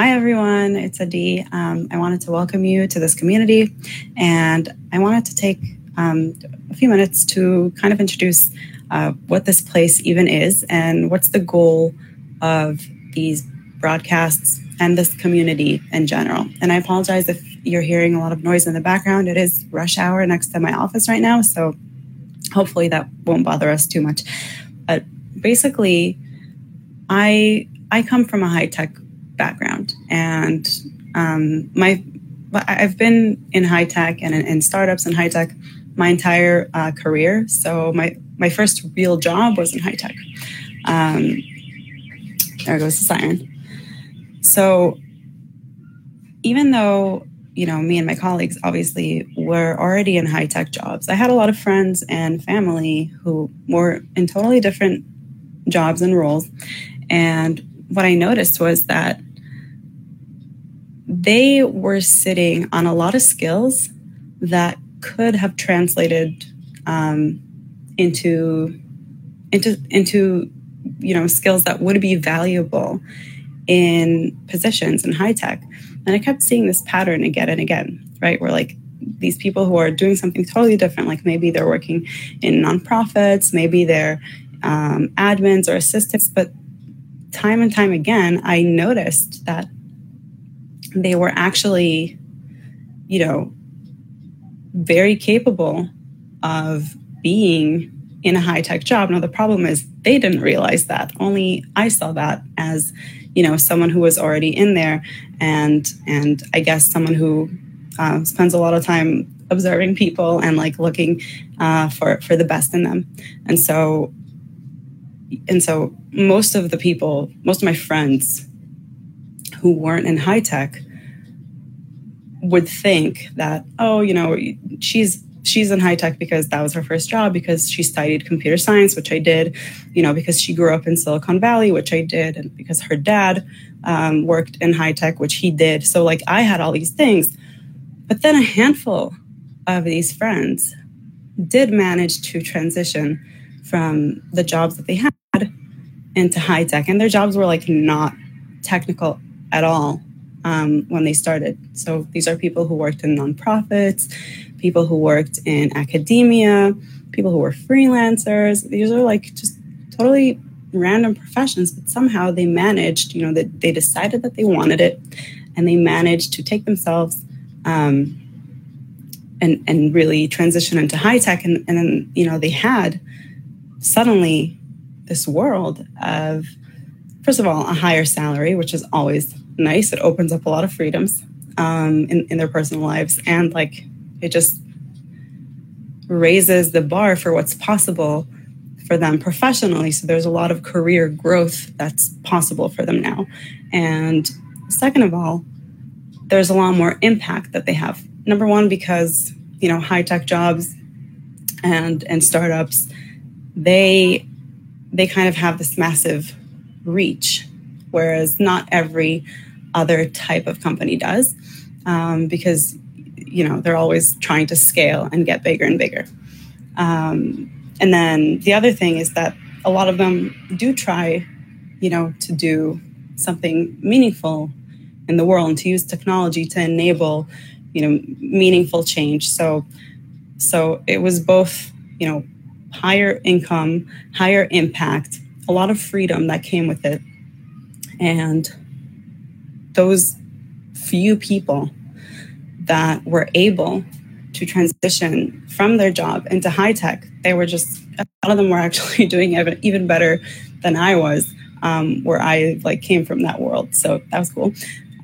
Hi, everyone. It's Adi. I wanted to welcome you to this community, and I wanted to take a few minutes to kind of introduce what this place even is and what's the goal of these broadcasts and this community in general. And I apologize if you're hearing a lot of noise in the background. It is rush hour next to my office right now, so hopefully that won't bother us too much. But basically, I come from a high-tech background, and I've been in high tech and in startups and high tech my entire career. So my first real job was in high tech. There goes the siren. So even though, you know, me and my colleagues obviously were already in high tech jobs, I had a lot of friends and family who were in totally different jobs and roles, and what I noticed was that they were sitting on a lot of skills that could have translated into you know, skills that would be valuable in positions in high tech. And I kept seeing this pattern again and again, right? Where like these people who are doing something totally different, like maybe they're working in nonprofits, maybe they're admins or assistants, but time and time again, I noticed that they were actually, you know, very capable of being in a high-tech job. Now, the problem is they didn't realize that. Only I saw that as, you know, someone who was already in there, and I guess someone who spends a lot of time observing people and like looking for the best in them. And so most of the people, most of my friends who weren't in high tech would think that, oh, you know, she's in high tech because that was her first job, because she studied computer science, which I did, you know, because she grew up in Silicon Valley, which I did, and because her dad worked in high tech, which he did. So like I had all these things, but then a handful of these friends did manage to transition from the jobs that they had into high tech, and their jobs were like not technical at all when they started. So these are people who worked in nonprofits, people who worked in academia, people who were freelancers. These are like just totally random professions, but somehow they managed, you know, that they decided that they wanted it, and they managed to take themselves and really transition into high tech, and then, you know, they had suddenly this world of, first of all, a higher salary, which is always nice. It opens up a lot of freedoms in their personal lives. And like, it just raises the bar for what's possible for them professionally. So there's a lot of career growth that's possible for them now. And second of all, there's a lot more impact that they have. Number one, because, you know, high tech jobs and startups, they kind of have this massive reach, whereas not every other type of company does, because, you know, they're always trying to scale and get bigger and bigger. And then the other thing is that a lot of them do try, you know, to do something meaningful in the world and to use technology to enable, you know, meaningful change. So it was both, you know, higher income, higher impact, a lot of freedom that came with it. And those few people that were able to transition from their job into high tech, they were just, a lot of them were actually doing even better than I was, where I like came from that world. So that was cool.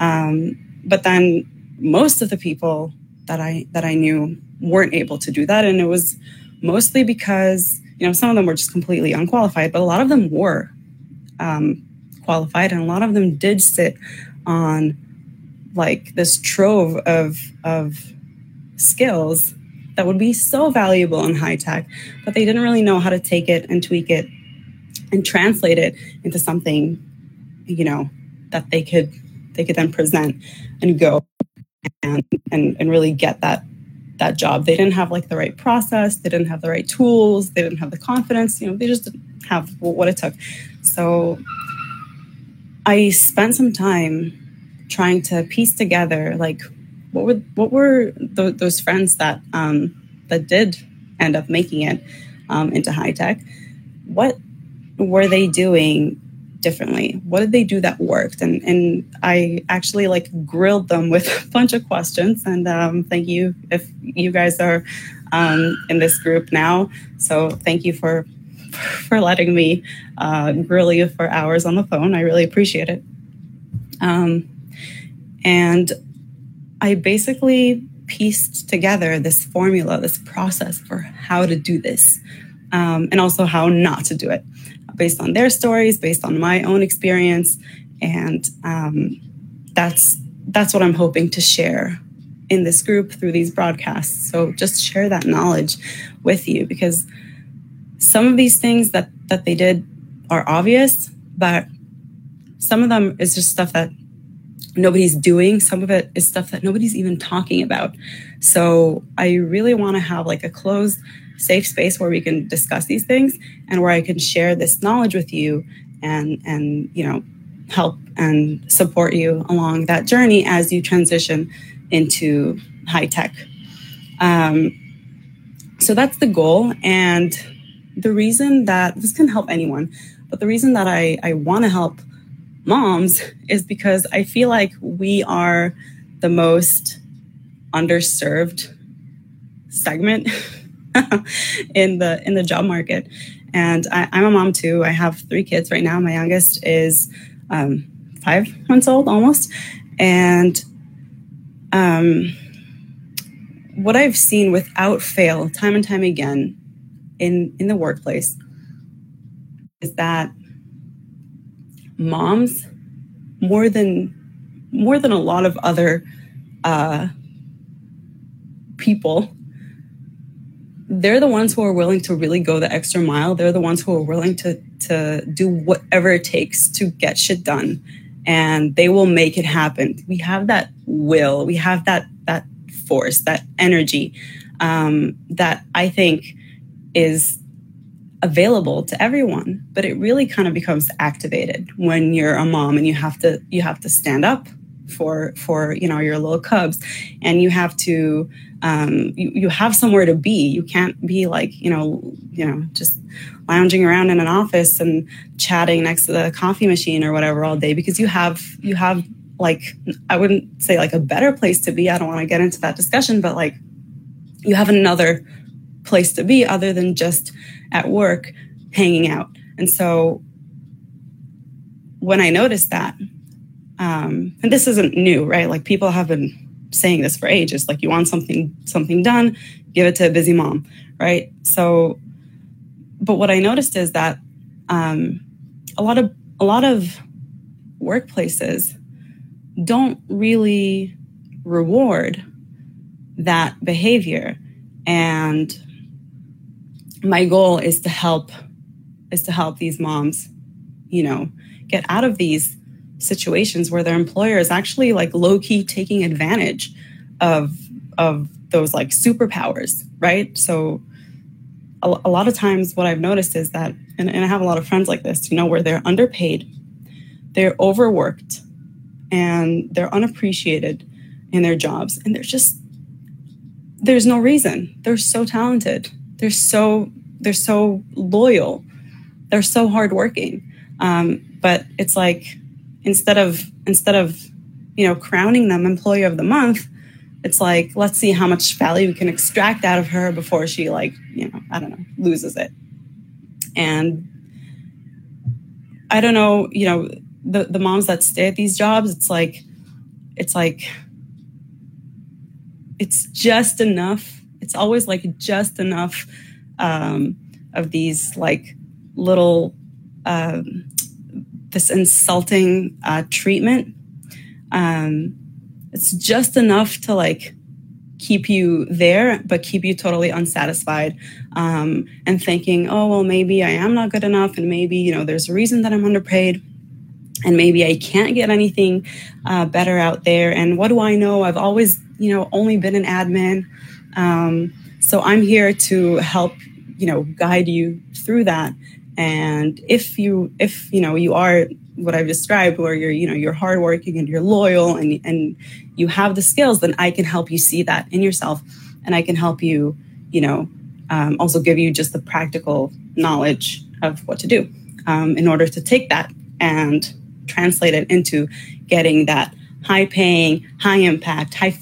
But then most of the people that I knew weren't able to do that. And it was mostly because, you know, some of them were just completely unqualified, but a lot of them were qualified, and a lot of them did sit on like this trove of skills that would be so valuable in high tech, but they didn't really know how to take it and tweak it and translate it into something, you know, that they could then present and go and really get that job. They didn't have like the right process, they didn't have the right tools, they didn't have the confidence, you know, they just didn't have what it took. So I spent some time trying to piece together, like, what were those friends that that did end up making it into high tech? What were they doing differently? What did they do that worked? And I actually like grilled them with a bunch of questions. And thank you if you guys are in this group now. So thank you for letting me grill you for hours on the phone. I really appreciate it. And I basically pieced together this formula, this process for how to do this, and also how not to do it, based on their stories, based on my own experience. And that's what I'm hoping to share in this group through these broadcasts. So just share that knowledge with you, because some of these things that they did are obvious, but some of them is just stuff that nobody's doing. Some of it is stuff that nobody's even talking about. So I really want to have like a closed, safe space where we can discuss these things and where I can share this knowledge with you and you know, help and support you along that journey as you transition into high tech. So that's the goal. And the reason that this can help anyone, but the reason that I want to help moms is because I feel like we are the most underserved segment in the job market. And I'm a mom too. I have 3 kids right now. My youngest is 5 months old almost. And what I've seen without fail, time and time again in the workplace, is that moms, more than a lot of other people, they're the ones who are willing to really go the extra mile. They're the ones who are willing to do whatever it takes to get shit done, and they will make it happen. We have that will. We have that force, that energy that I think is available to everyone, but it really kind of becomes activated when you're a mom and you have to stand up for you know, your little cubs, and you have to you have somewhere to be. You can't be like you know just lounging around in an office and chatting next to the coffee machine or whatever all day, because you have like, I wouldn't say like a better place to be. I don't want to get into that discussion, but like you have another place to be other than just at work hanging out. And so when I noticed that, and this isn't new, right? Like people have been saying this for ages, like you want something done, give it to a busy mom, right? So, but what I noticed is that a lot of workplaces don't really reward that behavior. And my goal is to help these moms, you know, get out of these situations where their employer is actually like low-key taking advantage of those like superpowers, right? So a lot of times what I've noticed is that, and I have a lot of friends like this, you know, where they're underpaid, they're overworked, and they're unappreciated in their jobs. And there's no reason. They're so talented. They're so loyal. They're so hardworking. But it's like, instead of you know, crowning them employee of the month, it's like, let's see how much value we can extract out of her before she like, you know, I don't know, loses it. And I don't know, you know, the moms that stay at these jobs, it's like it's just enough. It's always like just enough of these like little, this insulting treatment. It's just enough to like keep you there, but keep you totally unsatisfied and thinking, oh, well, maybe I am not good enough. And maybe, you know, there's a reason that I'm underpaid. And maybe I can't get anything better out there. And what do I know? I've always, you know, only been an admin. So I'm here to help, you know, guide you through that And if you are what I've described, where you're hardworking and you're loyal and you have the skills, then I can help you see that in yourself, and I can help you, also give you just the practical knowledge of what to do in order to take that and translate it into getting that high-paying, high-impact, high